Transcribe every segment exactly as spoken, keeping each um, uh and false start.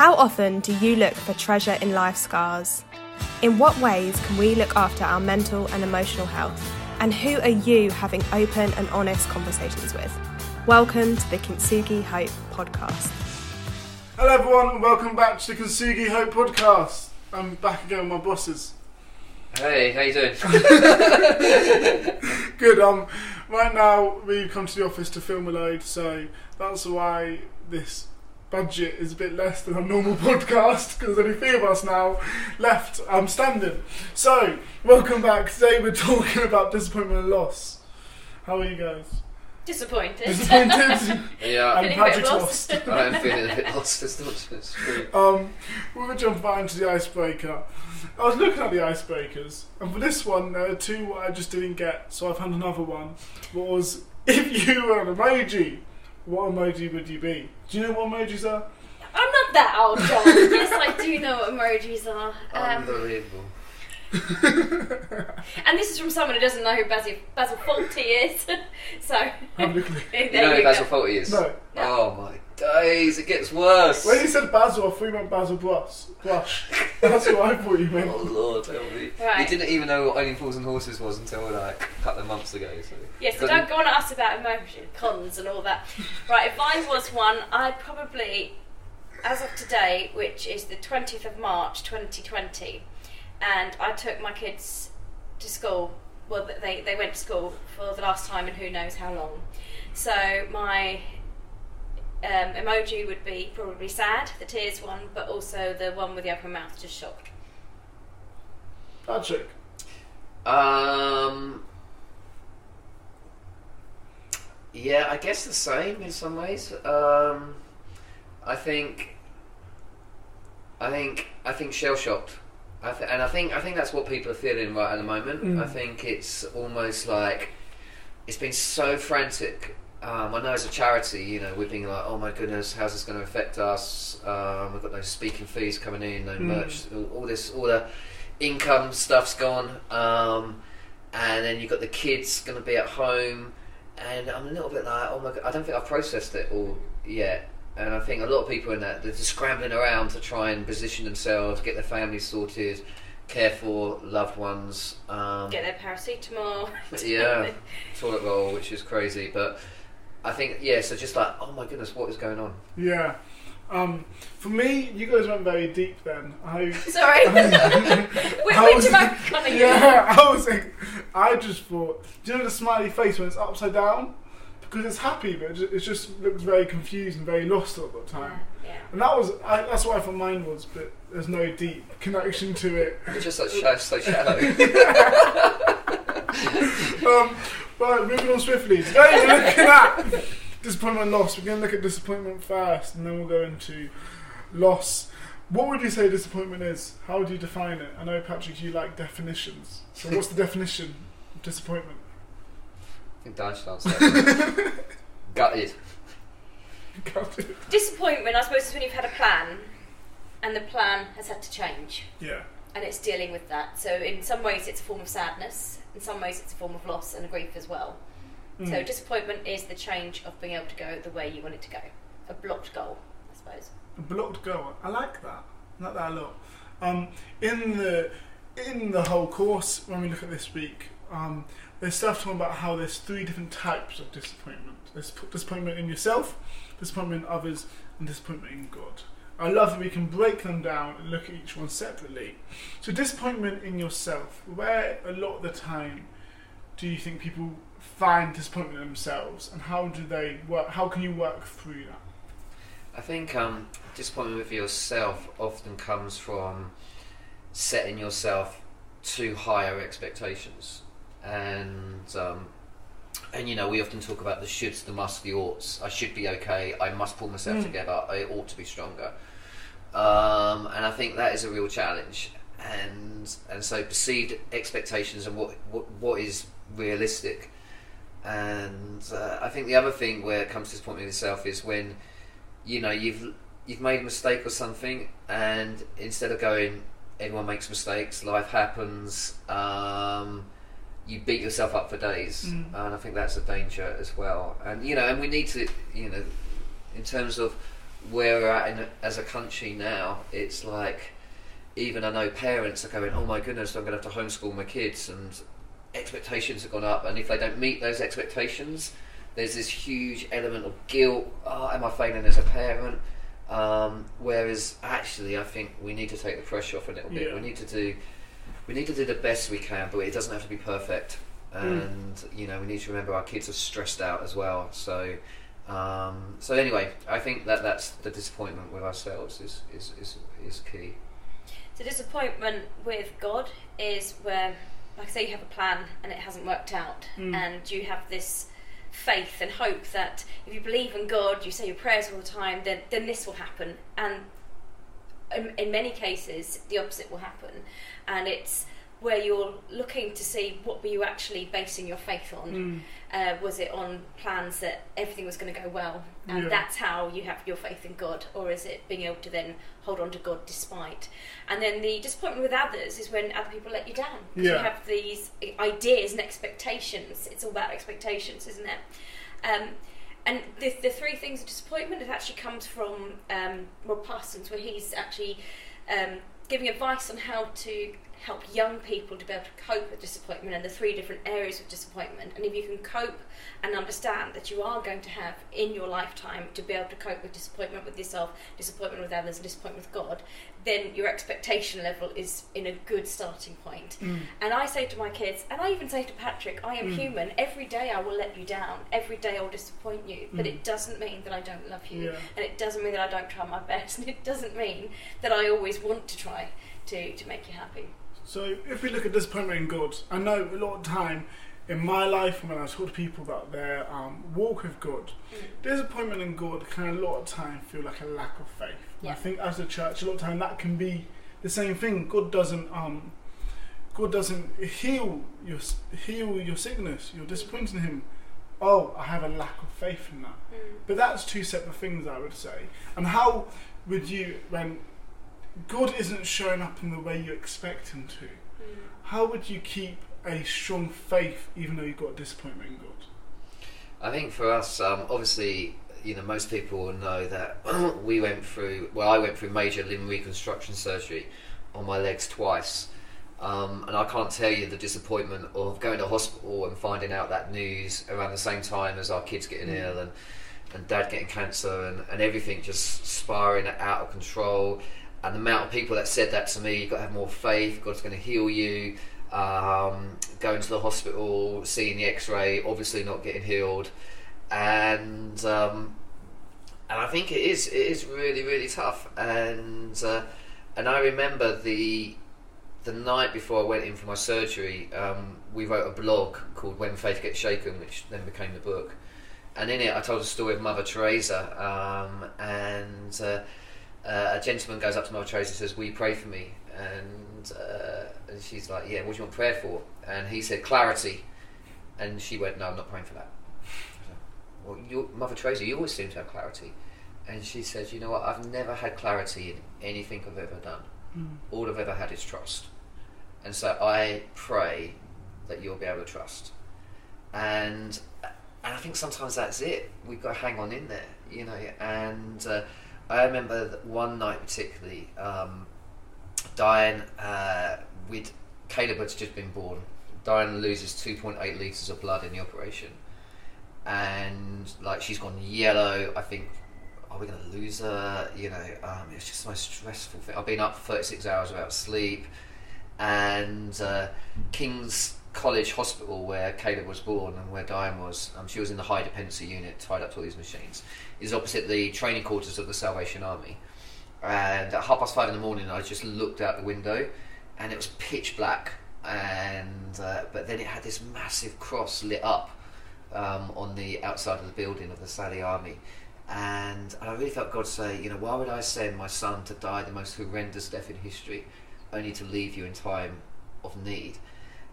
How often do you look for treasure in life's scars? In what ways can we look after our mental and emotional health? And who are you having open and honest conversations with? Welcome to the Kintsugi Hope Podcast. Hello everyone and welcome back to the Kintsugi Hope Podcast. I'm back again with my bosses. Hey, how you doing? Good. Um, right now we've come to the office to film a load, so that's why this budget is a bit less than a normal podcast, because there's only three of us now left um, standing. So, welcome back. Today we're talking about disappointment and loss. How are you guys? Disappointed. Disappointed? Yeah. I'm Patrick's lost. lost. I am feeling a bit lost. It's not just true. Um, we're going to jump right into the icebreaker. I was looking at the icebreakers, and for this one, there are two I just didn't get, so I found another one. Was, if you were an emoji, what emoji would you be? Do you know what emojis are? I'm not that old, John. Yes, I do know what emojis are. Um, Unbelievable. And this is from someone who doesn't know who Basil, Basil Fawlty is. So, I'm looking. There you know who Basil Fawlty is? No. no. Oh my days, it gets worse. When you said Basil, I thought you meant Basil Brush. Brush. That's what I thought you meant. Oh Lord, help me. Right. You didn't even know what Only Fools and Horses was until like a couple of months ago. So. Yeah, so don't go on at us about emotion cons and all that. Right, if I was one, I'd probably, as of today, which is the twentieth of March, twenty twenty, and I took my kids to school. Well, they, they went to school for the last time in who knows how long. So my um, emoji would be probably sad, the tears one, but also the one with the open mouth, just shocked. Patrick? Um, yeah, I guess the same in some ways. Um, I think, I think, I think shell-shocked. I th- and I think I think that's what people are feeling right at the moment. Mm. I think it's almost like it's been so frantic. Um, I know as a charity, you know, we're being like, oh my goodness, how's this going to affect us? Um, we've got no speaking fees coming in, no mm. merch, all this, all the income stuff's gone. Um, and then you've got the kids going to be at home, and I'm a little bit like, oh my god, I don't think I've processed it all yet. And I think a lot of people in that, they're just scrambling around to try and position themselves, get their families sorted, care for loved ones. Um, get their paracetamol. Yeah, toilet roll, which is crazy. But I think, yeah, so just like, oh my goodness, what is going on? Yeah. Um, for me, you guys went very deep then. I, Sorry. I, Wait, I was, yeah, I was like, I just thought, do you know the smiley face when it's upside down? Because it's happy, but it just looks very confused and very lost at that time. Yeah, yeah. And that was I, that's what I thought mine was, but there's no deep connection to it. It's just like sh- so shallow. um, right, moving on swiftly. Today we're looking at disappointment and loss. We're going to look at disappointment first, and then we'll go into loss. What would you say disappointment is? How would you define it? I know, Patrick, you like definitions. So what's the definition of disappointment? I think Dan should answer that. Gutted. Gutted. Disappointment, I suppose, is when you've had a plan and the plan has had to change. Yeah. And it's dealing with that. So in some ways it's a form of sadness, in some ways it's a form of loss and grief as well. Mm. So disappointment is the change of being able to go the way you want it to go. A blocked goal, I suppose. A blocked goal. I like that. I like that a lot. Um, in the in the whole course, when we look at this week, um, there's stuff talking about how there's three different types of disappointment. There's disappointment in yourself, disappointment in others, and disappointment in God. I love that we can break them down and look at each one separately. So disappointment in yourself, where a lot of the time do you think people find disappointment in themselves, and how do they work, how can you work through that? I think um, disappointment with yourself often comes from setting yourself to higher expectations. And um, and you know, we often talk about the shoulds, the musts, the oughts. I should be okay. I must pull myself mm. together. I ought to be stronger. Um, and I think that is a real challenge. And and so perceived expectations and what what, what is realistic. And uh, I think the other thing where it comes to disappointment in yourself is when you know you've you've made a mistake or something, and instead of going, everyone makes mistakes. Life happens. Um, You beat yourself up for days, mm. and I think that's a danger as well. And you know, and we need to, you know, in terms of where we're at in a, as a country now, it's like, even I know parents are going, oh my goodness, I'm going to have to homeschool my kids, and expectations have gone up, and if they don't meet those expectations, there's this huge element of guilt. Oh, am I failing as a parent? Um, whereas actually I think we need to take the pressure off a little bit. Yeah. We need to do we need to do the best we can, but it doesn't have to be perfect. And mm. you know, we need to remember our kids are stressed out as well. So um, so anyway, I think that that's the disappointment with ourselves is is, is, is key. The disappointment with God is where, like I say, you have a plan and it hasn't worked out, mm. and you have this faith and hope that if you believe in God, you say your prayers all the time, then then this will happen. And in, in many cases, the opposite will happen. And it's where you're looking to see what were you actually basing your faith on. Mm. Uh, was it on plans that everything was going to go well, and yeah. that's how you have your faith in God? Or is it being able to then hold on to God despite? And then the disappointment with others is when other people let you down. Yeah. You have these ideas and expectations. It's all about expectations, isn't it? Um, and the, the three things of disappointment, it actually comes from um, Rob Parsons, where he's actually um, giving advice on how to help young people to be able to cope with disappointment and the three different areas of disappointment. And if you can cope and understand that you are going to have in your lifetime to be able to cope with disappointment with yourself, disappointment with others, and disappointment with God, then your expectation level is in a good starting point. Mm. And I say to my kids, and I even say to Patrick, I am mm. human. Every day I will let you down. Every day I will disappoint you. But mm. it doesn't mean that I don't love you. Yeah. And it doesn't mean that I don't try my best. And it doesn't mean that I always want to try to, to make you happy. So if we look at disappointment in God, I know a lot of time in my life when I talk to people about their um, walk with God, mm. disappointment in God can a lot of time feel like a lack of faith. Yeah. I think as a church, a lot of time that can be the same thing. God doesn't, um, God doesn't heal your heal your sickness. You're disappointed in Him. Oh, I have a lack of faith in that. Mm. But that's two separate things, I would say. And how would you when? God isn't showing up in the way you expect Him to. Mm. How would you keep a strong faith even though you've got a disappointment in God? I think for us, um, obviously, you know, most people will know that we went through, well, I went through major limb reconstruction surgery on my legs twice. Um, and I can't tell you the disappointment of going to hospital and finding out that news around the same time as our kids getting mm. ill and, and dad getting cancer and, and everything just spiraling out of control. And the amount of people that said that to me, you've got to have more faith, God's going to heal you, um, going to the hospital, seeing the x-ray, obviously not getting healed. And um, and I think it is, it is really, really tough. And uh, and I remember the the night before I went in for my surgery, um, we wrote a blog called When Faith Gets Shaken, which then became the book. And in it, I told a story of Mother Teresa. Um, and... Uh, Uh, a gentleman goes up to Mother Teresa and says, will you pray for me? And, uh, and she's like, yeah, what do you want prayer for? And he said, clarity. And she went, no, I'm not praying for that. Said, well, you, Mother Teresa, you always seem to have clarity. And she says, you know what, I've never had clarity in anything I've ever done. Mm. All I've ever had is trust. And so I pray that you'll be able to trust. And, and I think sometimes that's it. We've got to hang on in there, you know, and... Uh, I remember that one night particularly, um, Diane, uh, we'd, Caleb had just been born. Diane loses two point eight litres of blood in the operation. And like she's gone yellow. I think, are we going to lose her? You know, um, it's just the most stressful thing. I've been up for thirty-six hours without sleep. And uh, King's College Hospital, where Caleb was born and where Diane was, um, she was in the high dependency unit, tied up to all these machines, is opposite the training quarters of the Salvation Army. And at half past five in the morning, I just looked out the window, and it was pitch black. And uh, but then it had this massive cross lit up um, on the outside of the building of the Sally Army. And I really felt God say, you know, why would I send my son to die the most horrendous death in history, only to leave you in time of need?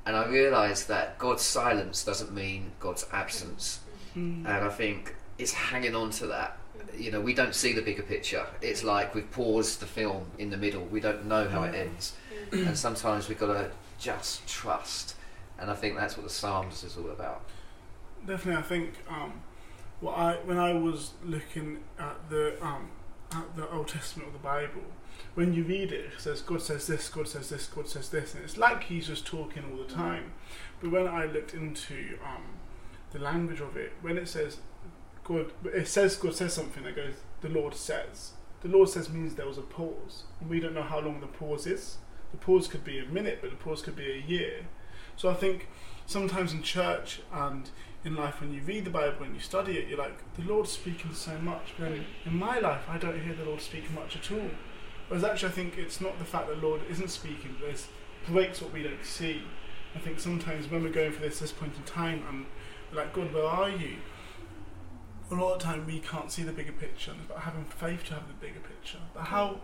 And I realised that God's silence doesn't mean God's absence. Mm-hmm. And I think it's hanging on to that. You know, we don't see the bigger picture. It's like we've paused the film in the middle. We don't know how it ends. Mm-hmm. And sometimes we've got to just trust. And I think that's what the Psalms is all about. Definitely, I think um, what I when I was looking at the um, at the Old Testament of the Bible, when you read it, it says, God says this, God says this, God says this, and it's like he's just talking all the time. But when I looked into um, the language of it, when it says God, it says God says something that goes, the Lord says. The Lord says means there was a pause. And we don't know how long the pause is. The pause could be a minute, but the pause could be a year. So I think sometimes in church and in life, when you read the Bible and you study it, you're like, the Lord's speaking so much. But then in my life, I don't hear the Lord speak much at all. Whereas actually I think it's not the fact that the Lord isn't speaking, but it breaks what we don't see. I think sometimes when we're going for this, this point in time, and we're like, God, where are you? A lot of the time we can't see the bigger picture, but having faith to have the bigger picture. But how...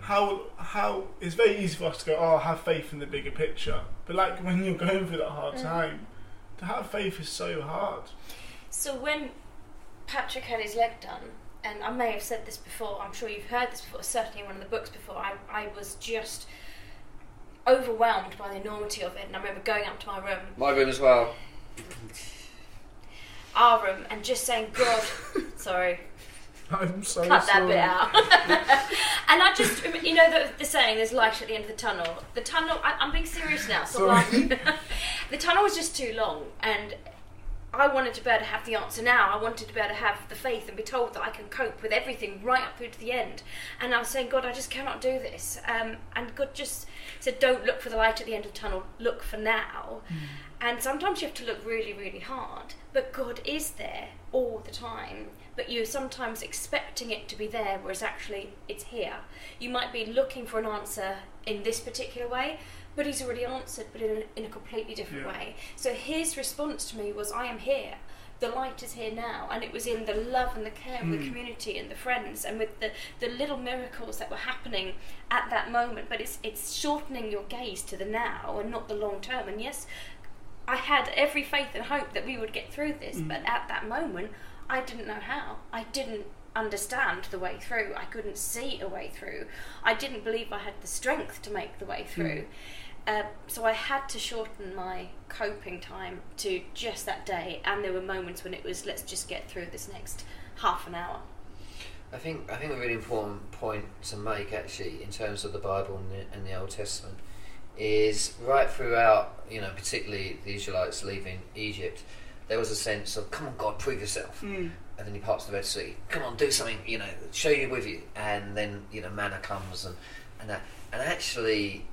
How, how it's very easy for us to go, oh, have faith in the bigger picture. But like when you're going through that hard time, to have faith is so hard. So when Patrick had his leg done, and I may have said this before, I'm sure you've heard this before, certainly in one of the books before, I, I was just overwhelmed by the enormity of it. And I remember going up to my room. My room as well. Our room, and just saying, God, sorry. I'm so Cut sorry. that bit out. And I just, you know, the, the saying, there's light at the end of the tunnel. The tunnel, I, I'm being serious now. So like, the tunnel was just too long, and I wanted to be able to have the answer now. I wanted to be able to have the faith and be told that I can cope with everything right up through to the end. And I was saying, God, I just cannot do this. Um, and God just said, don't look for the light at the end of the tunnel. Look for now. Mm. And sometimes you have to look really, really hard. But God is there all the time. But you're sometimes expecting it to be there, whereas actually it's here. You might be looking for an answer in this particular way, but he's already answered, but in a, in a completely different yeah. way. So his response to me was, I am here. The light is here now. And it was in the love and the care mm. of the community and the friends and with the, the little miracles that were happening at that moment. But it's it's shortening your gaze to the now and not the long term. And yes, I had every faith and hope that we would get through this, mm. but at that moment, I didn't know how. I didn't understand the way through. I couldn't see a way through. I didn't believe I had the strength to make the way through. Mm. Uh, so I had to shorten my coping time to just that day. And there were moments when it was, let's just get through this next half an hour. I think I think a really important point to make, actually, in terms of the Bible and the, and the Old Testament, is right throughout, you know, particularly the Israelites leaving Egypt, there was a sense of, come on, God, prove yourself. Mm. And then he parts the Red Sea. Come on, do something, you know, show you with you. And then, you know, manna comes and, and that. And actually,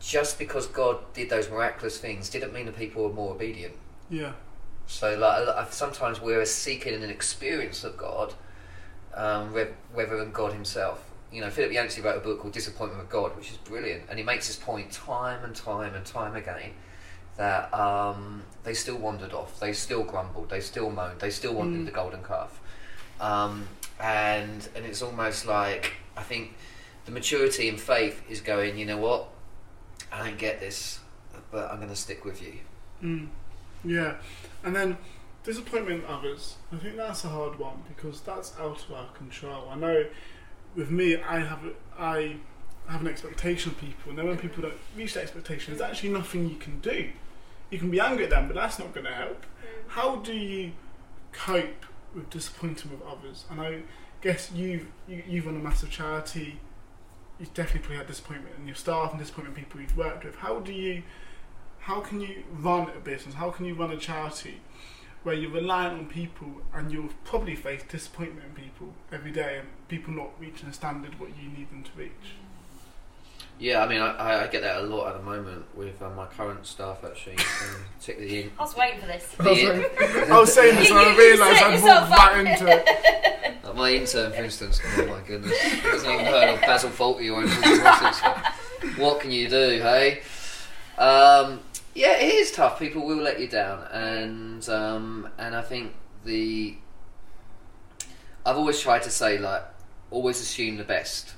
just because God did those miraculous things didn't mean the people were more obedient. Yeah. So like sometimes we're seeking an experience of God, um, rather than God himself. You know, Philip Yancey wrote a book called Disappointment with God, which is brilliant. And he makes this point time and time and time again, that um, they still wandered off, they still grumbled, they still moaned, they still wanted mm. the golden calf. Um, and and it's almost like, I think the maturity in faith is going, you know what, I don't get this, but I'm going to stick with you. Mm. Yeah, and then disappointment in others, I think that's a hard one, because that's out of our control. I know with me, I have, I have an expectation of people, and then when people don't reach that expectation, there's actually nothing you can do. You can be angry at them, but that's not going to help. Mm. How do you cope with disappointment with others? And I guess you've, you, you've run a massive charity, you've definitely probably had disappointment in your staff and disappointment in people you've worked with. How do you, how can you run a business, how can you run a charity where you're reliant on people and you'll probably face disappointment in people every day and people not reaching a standard what you need them to reach? Yeah, I mean, I, I get that a lot at the moment with uh, my current staff, actually. Um, particularly in I was waiting for this. I was, waiting, I was saying this and I realised I'd walked right into it. Like my intern, for instance, oh my goodness, he hasn't even heard of Basil Fawlty or anything. What can you do, hey? Um, yeah, it is tough. People will let you down. And, um, and I think the... I've always tried to say, like, always assume the best.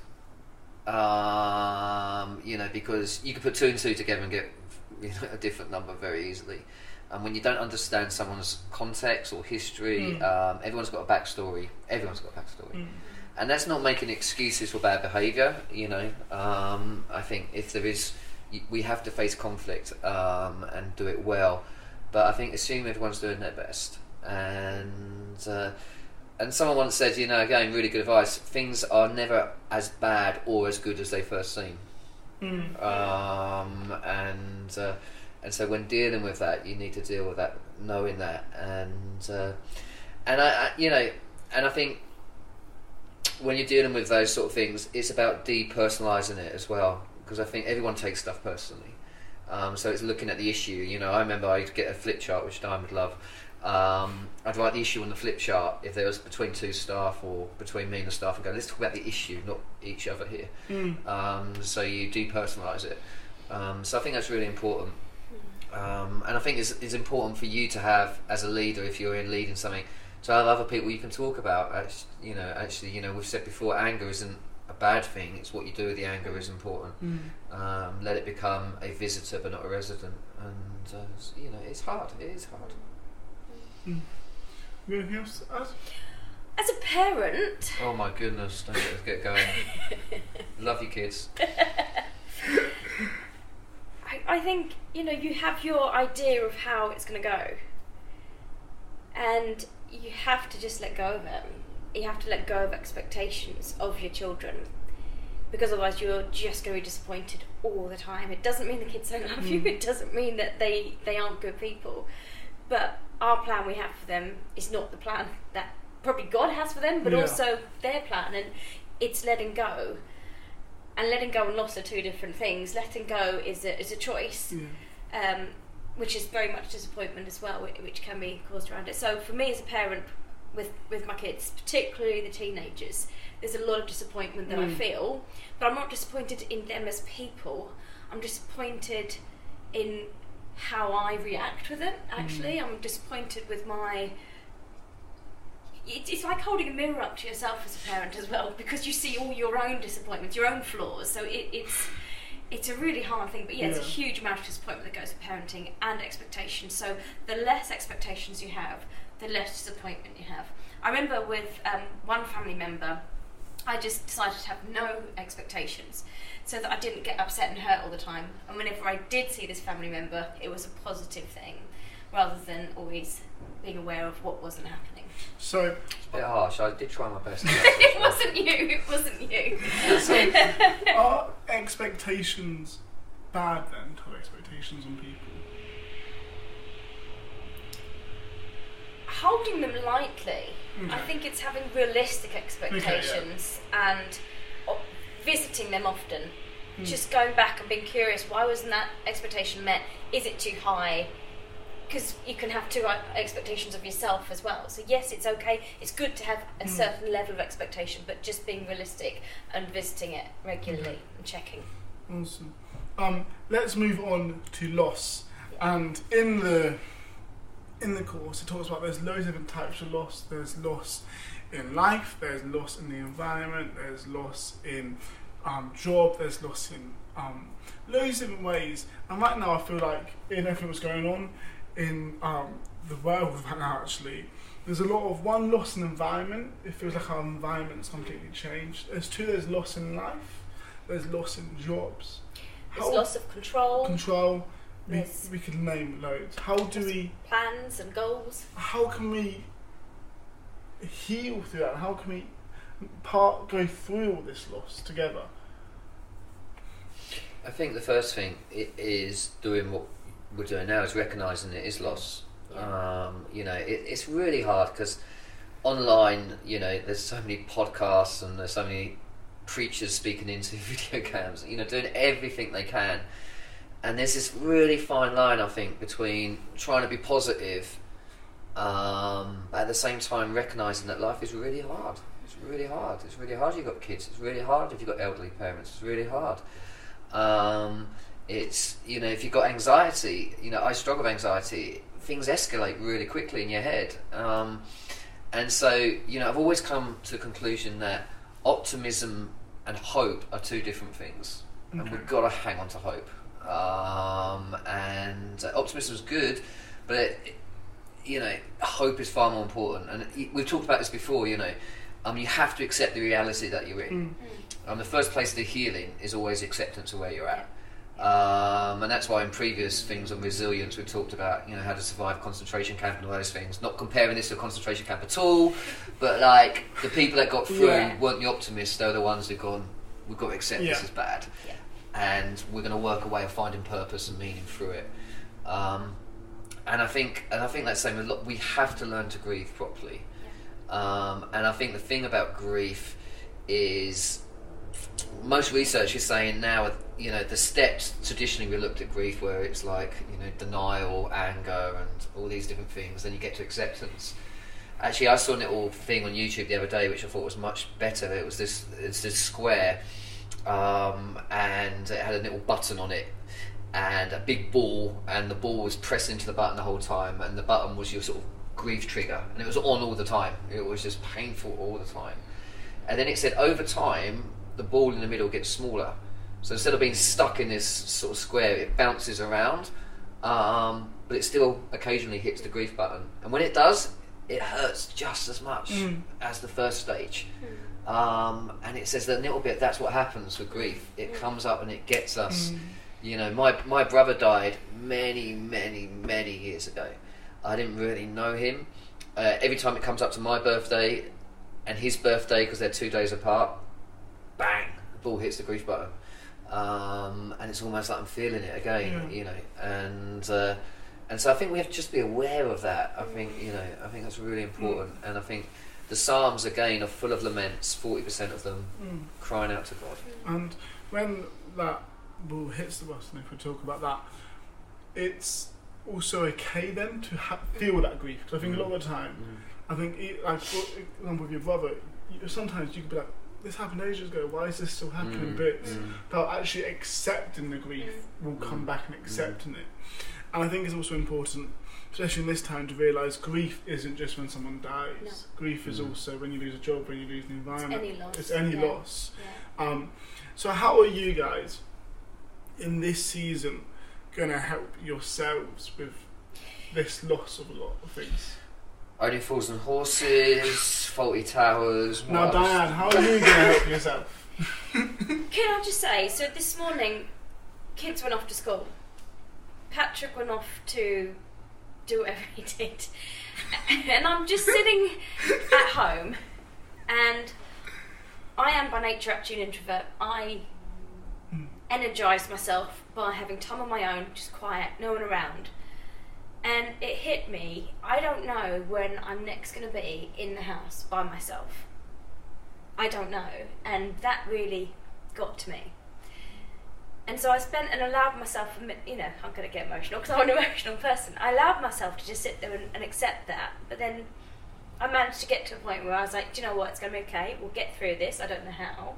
Um, you know, because you can put two and two together and get, you know, a different number very easily. And when you don't understand someone's context or history, mm. um, everyone's got a backstory. Everyone's got a backstory. Mm. And that's not making excuses for bad behaviour, you know. Um, I think if there is, we have to face conflict um, and do it well. But I think assume everyone's doing their best. And... Uh, And someone once said, you know, again, really good advice, things are never as bad or as good as they first seem. Mm. Um, and uh, and so when dealing with that, you need to deal with that, knowing that. And, uh, and I, I, you know, and I think when you're dealing with those sort of things, it's about depersonalising it as well, because I think everyone takes stuff personally. Um, so it's looking at the issue. You know, I remember I'd get a flip chart, which Diane would love. Um, I'd write the issue on the flip chart if there was between two staff or between me and the staff, and go, let's talk about the issue, not each other here. Mm. Um, so you depersonalise it. Um, so I think that's really important. Um, and I think it's, it's important for you to have, as a leader, if you're in leading something, to have other people you can talk about. Actually, you know, actually, you know, we've said before, anger isn't a bad thing. It's what you do with the anger is important. Mm. Um, let it become a visitor, but not a resident. And uh, you know, it's hard. It is hard. Mm. Anything else to add? As a parent, oh my goodness, don't get, get going. Love you, kids. I, I think, you know, you have your idea of how it's going to go, and you have to just let go of it. You have to let go of expectations of your children, because otherwise you're just going to be disappointed all the time. It doesn't mean the kids don't love mm. you, it doesn't mean that they, they aren't good people, but our plan we have for them is not the plan that probably God has for them, but yeah. also their plan. And it's letting go, and letting go and loss are two different things. Letting go is a, is a choice, yeah. um, which is very much disappointment as well, which can be caused around it. So for me as a parent with, with my kids, particularly the teenagers, there's a lot of disappointment that mm. I feel, but I'm not disappointed in them as people. I'm disappointed in how I react with it, actually. Mm. I'm disappointed with my... It, it's like holding a mirror up to yourself as a parent as well, because you see all your own disappointments, your own flaws, so it, it's it's a really hard thing, but yeah, yeah, it's a huge amount of disappointment that goes with parenting and expectations, so the less expectations you have, the less disappointment you have. I remember with um, one family member, I just decided to have no expectations, so that I didn't get upset and hurt all the time. And whenever I did see this family member, it was a positive thing, rather than always being aware of what wasn't happening. So, it's a bit harsh. I did try my best. It wasn't you. It wasn't you. So, are expectations bad then? To have expectations on people? Holding them lightly. Okay. I think it's having realistic expectations okay, yeah. and visiting them often. Mm. Just going back and being curious, why wasn't that expectation met? Is it too high? Because you can have two expectations of yourself as well. So yes, it's okay. It's good to have a mm. certain level of expectation, but just being realistic and visiting it regularly okay. and checking. Awesome. Um, let's move on to loss. Yeah. And in the in the course, it talks about there's loads of different types of loss. There's loss in life, there's loss in the environment, there's loss in um, job, there's loss in um, loads of different ways. And right now I feel like in everything that's going on in um, the world right now, actually, there's a lot of one loss in environment. It feels like our environment's completely changed. There's two, there's loss in life, there's loss in jobs. There's How loss of control. Control. We, we can name loads. How do we... Plans and goals. How can we heal through that? How can we part go through all this loss together? I think the first thing is doing what we're doing now, is recognising it is loss. Yeah. Um, you know, it, it's really hard because online, you know, there's so many podcasts and there's so many preachers speaking into video cams, you know, doing everything they can. And there's this really fine line, I think, between trying to be positive, um, at the same time recognising that life is really hard. It's really hard. It's really hard if you've got kids. It's really hard if you've got elderly parents. It's really hard. Um, it's, you know, if you've got anxiety, you know, I struggle with anxiety, things escalate really quickly in your head. Um, and so, you know, I've always come to the conclusion that optimism and hope are two different things. Okay. And we've got to hang on to hope. Um, and optimism is good, but it, it, you know, hope is far more important. And we've talked about this before. You know, um, you have to accept the reality that you're in. Mm. Um, the first place of the healing is always acceptance of where you're at. Um, and that's why in previous things on resilience we talked about, you know, how to survive concentration camp and all those things. Not comparing this to a concentration camp at all, but like the people that got through yeah. weren't the optimists, they were the ones who've gone, we've got to accept yeah. this is bad. Yeah. And we're going to work a way of finding purpose and meaning through it. Um, and I think and I think that's the same with lot. We have to learn to grieve properly. Yeah. Um, and I think the thing about grief is most research is saying now, you know, the steps traditionally we looked at grief where it's like, you know, denial, anger and all these different things, then you get to acceptance. Actually, I saw a little thing on YouTube the other day which I thought was much better. It was this, it's this square um, and it had a little button on it and a big ball, and the ball was pressed into the button the whole time, and the button was your sort of grief trigger, and it was on all the time. It was just painful all the time. And then it said over time the ball in the middle gets smaller, so instead of being stuck in this sort of square it bounces around, um, but it still occasionally hits the grief button, and when it does it hurts just as much mm. as the first stage. Mm. Um, and it says that a little bit, that's what happens with grief. It mm. comes up and it gets us. Mm. You know, my my brother died many, many, many years ago. I didn't really know him. Uh, every time it comes up to my birthday and his birthday, because they're two days apart, bang, the ball hits the grief button. Um, and it's almost like I'm feeling it again, mm. you know. And uh, and so I think we have to just be aware of that. I think, you know, I think that's really important. Mm. And I think the Psalms, again, are full of laments, forty percent of them mm. crying out to God. And when that ball hits the button, if we talk about that, it's also okay then to ha- feel that grief, because I think mm. a lot of the time mm. I think like for example with your brother, you, sometimes you could be like, this happened ages ago, why is this still happening? Mm. But mm. about actually accepting the grief will come back and accepting mm. it. And I think it's also important, especially in this time, to realise grief isn't just when someone dies. No. Grief is mm. also when you lose a job, when you lose an environment, it's any loss, it's any yeah. loss. Yeah. Um, so how are you guys in this season going to help yourselves with this loss of a lot of things? Only Fools and Horses, Fawlty Towers. Now Diane, how are you going to help yourself? Can I just say, so this morning kids went off to school, Patrick went off to do whatever he did, and I'm just sitting at home, and I am by nature actually an introvert. I energized myself by having time on my own, just quiet, no one around, and it hit me, I don't know when I'm next going to be in the house by myself, I don't know, and that really got to me. And so I spent and allowed myself, you know, I'm going to get emotional because I'm an emotional person, I allowed myself to just sit there and, and accept that. But then I managed to get to a point where I was like, do you know what, it's going to be okay, we'll get through this, I don't know how.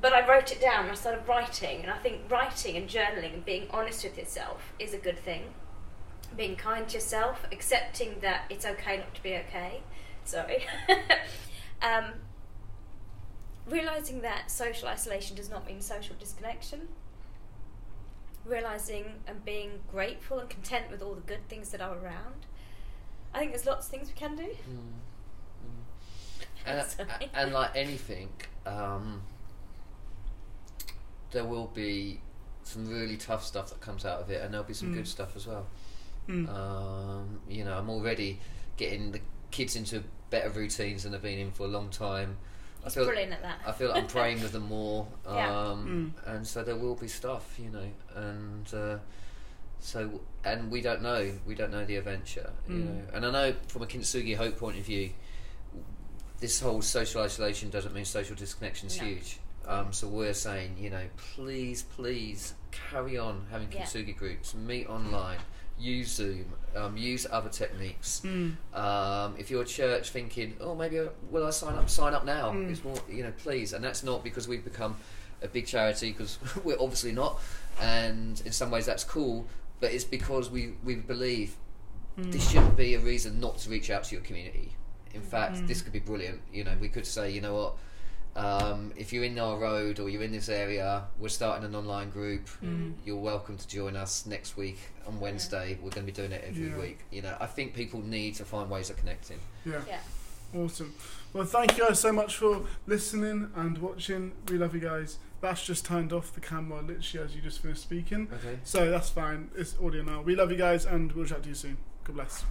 But I wrote it down and I started writing, and I think writing and journaling and being honest with yourself is a good thing. Being kind to yourself, accepting that it's okay not to be okay. Sorry. um, realising that social isolation does not mean social disconnection. Realising and being grateful and content with all the good things that are around. I think there's lots of things we can do. Mm. Mm. And, uh, and like anything... Um, there will be some really tough stuff that comes out of it, and there'll be some mm. good stuff as well. Mm. Um, you know, I'm already getting the kids into better routines than they've been in for a long time. He's I feel brilliant at that. I feel like I'm praying with them more. Yeah. Um, mm. And so there will be stuff, you know, and uh, so, and we don't know, we don't know the adventure, mm. you know. And I know from a Kintsugi Hope point of view, this whole social isolation doesn't mean social disconnection is no. huge. Um, so we're saying, you know, please, please carry on having Kintsugi yeah. groups, meet online, use Zoom, um, use other techniques. Mm. Um, if you're a church thinking, oh, maybe I, will I sign up? Sign up now. Mm. It's more, you know, please. And that's not because we've become a big charity, because we're obviously not. And in some ways that's cool, but it's because we, we believe mm. this shouldn't be a reason not to reach out to your community. In fact, mm. this could be brilliant. You know, we could say, you know what? Um, if you're in our road or you're in this area, we're starting an online group. Mm. You're welcome to join us next week on Wednesday. Yeah. We're going to be doing it every yeah. week. You know, I think people need to find ways of connecting. Yeah. yeah. Awesome. Well, thank you guys so much for listening and watching. We love you guys. That's just turned off the camera literally as you just finished speaking. Okay. So that's fine. It's audio now. We love you guys, and we'll chat to you soon. God bless.